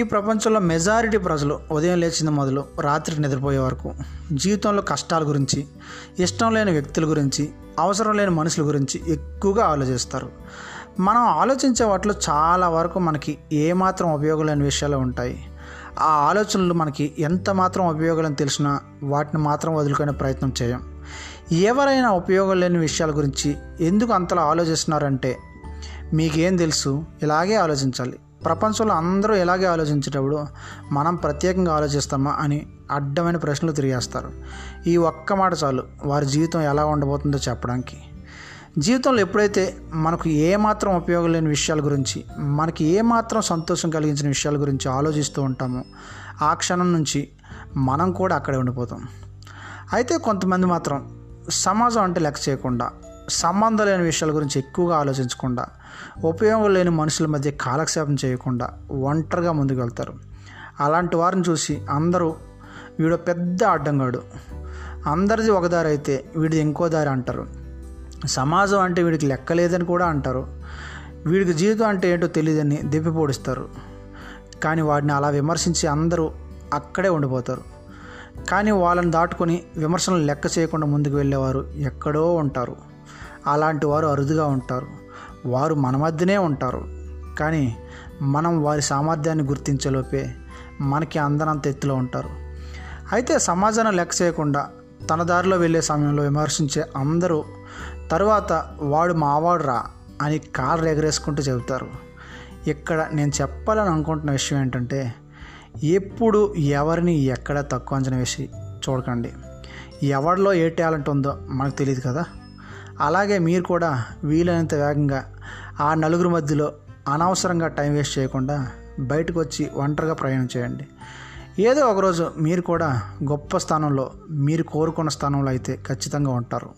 ఈ ప్రపంచంలో మెజారిటీ ప్రజలు ఉదయం లేచింది మొదలు రాత్రి నిద్రపోయే వరకు జీవితంలో కష్టాల గురించి, ఇష్టం లేని వ్యక్తుల గురించి, అవసరం లేని మనుషుల గురించి ఎక్కువగా ఆలోచిస్తారు. మనం ఆలోచించే వాటిలో చాలా వరకు మనకి ఏమాత్రం ఉపయోగం లేని విషయాలు ఉంటాయి. ఆ ఆలోచనలు మనకి ఎంత మాత్రం ఉపయోగాలని తెలిసినా వాటిని మాత్రం వదులుకునే ప్రయత్నం చేయం. ఎవరైనా ఉపయోగం లేని విషయాల గురించి ఎందుకు అంతలా ఆలోచిస్తున్నారంటే, మీకేం తెలుసు, ఇలాగే ఆలోచించాలి, ప్రపంచంలో అందరూ ఇలాగే ఆలోచించేటప్పుడు మనం ప్రత్యేకంగా ఆలోచిస్తామా అని అడ్డమైన ప్రశ్నలు తిరిగేస్తారు. ఈ ఒక్క మాట చాలు వారి జీవితం ఎలా ఉండబోతుందో చెప్పడానికి. జీవితంలో ఎప్పుడైతే మనకు ఏమాత్రం ఉపయోగం లేని విషయాల గురించి, మనకి ఏమాత్రం సంతోషం కలిగించిన విషయాల గురించి ఆలోచిస్తూ ఉంటామో ఆ క్షణం నుంచి మనం కూడా అక్కడే ఉండిపోతాం. అయితే కొంతమంది మాత్రం సమాజం అంటే లెక్క చేయకుండా, సంబంధం లేని విషయాల గురించి ఎక్కువగా ఆలోచించకుండా, ఉపయోగం లేని మనుషుల మధ్య కాలక్షేపం చేయకుండా ఒంటరిగా ముందుకు వెళ్తారు. అలాంటి వారిని చూసి అందరూ వీడు పెద్ద అడ్డంగాడు, అందరిది ఒక దారి అయితే వీడిది ఇంకో దారి అంటారు. సమాజం అంటే వీడికి లెక్కలేదని కూడా అంటారు. వీడికి జీవితం అంటే ఏంటో తెలియదని దెప్పిపోడిస్తారు. కానీ వాడిని అలా విమర్శించి అందరూ అక్కడే ఉండిపోతారు. కానీ వాళ్ళని దాటుకొని విమర్శలు లెక్క చేయకుండా ముందుకు వెళ్ళేవారు ఎక్కడో ఉంటారు. అలాంటి వారు అరుదుగా ఉంటారు. వారు మన మధ్యనే ఉంటారు. కానీ మనం వారి సామర్థ్యాన్ని గుర్తించేలోపే మనకి అందనంత ఎత్తులో ఉంటారు. అయితే సమాజాన్ని లెక్క చేయకుండా తన దారిలో వెళ్ళే సమయంలో విమర్శించే అందరూ తరువాత వాడు మావాడురా అని కాళ్ళు ఎగరేసుకుంటూ చెబుతారు. ఇక్కడ నేను చెప్పాలని అనుకుంటున్న విషయం ఏంటంటే, ఎప్పుడు ఎవరిని ఎక్కడ తక్కువ అంచనా వేసి చూడకండి. ఎవరిలో ఏ టాలెంట్ ఉందో మనకు తెలియదు కదా. అలాగే మీరు కూడా వీలైనంత వేగంగా ఆ నలుగురు మధ్యలో అనవసరంగా టైం వేస్ట్ చేయకుండా బయటకు వచ్చి ఒంటరిగా ప్రయాణం చేయండి. ఏదో ఒకరోజు మీరు కూడా గొప్ప స్థానంలో, మీరు కోరుకున్న స్థానంలో అయితే ఖచ్చితంగా ఉంటారు.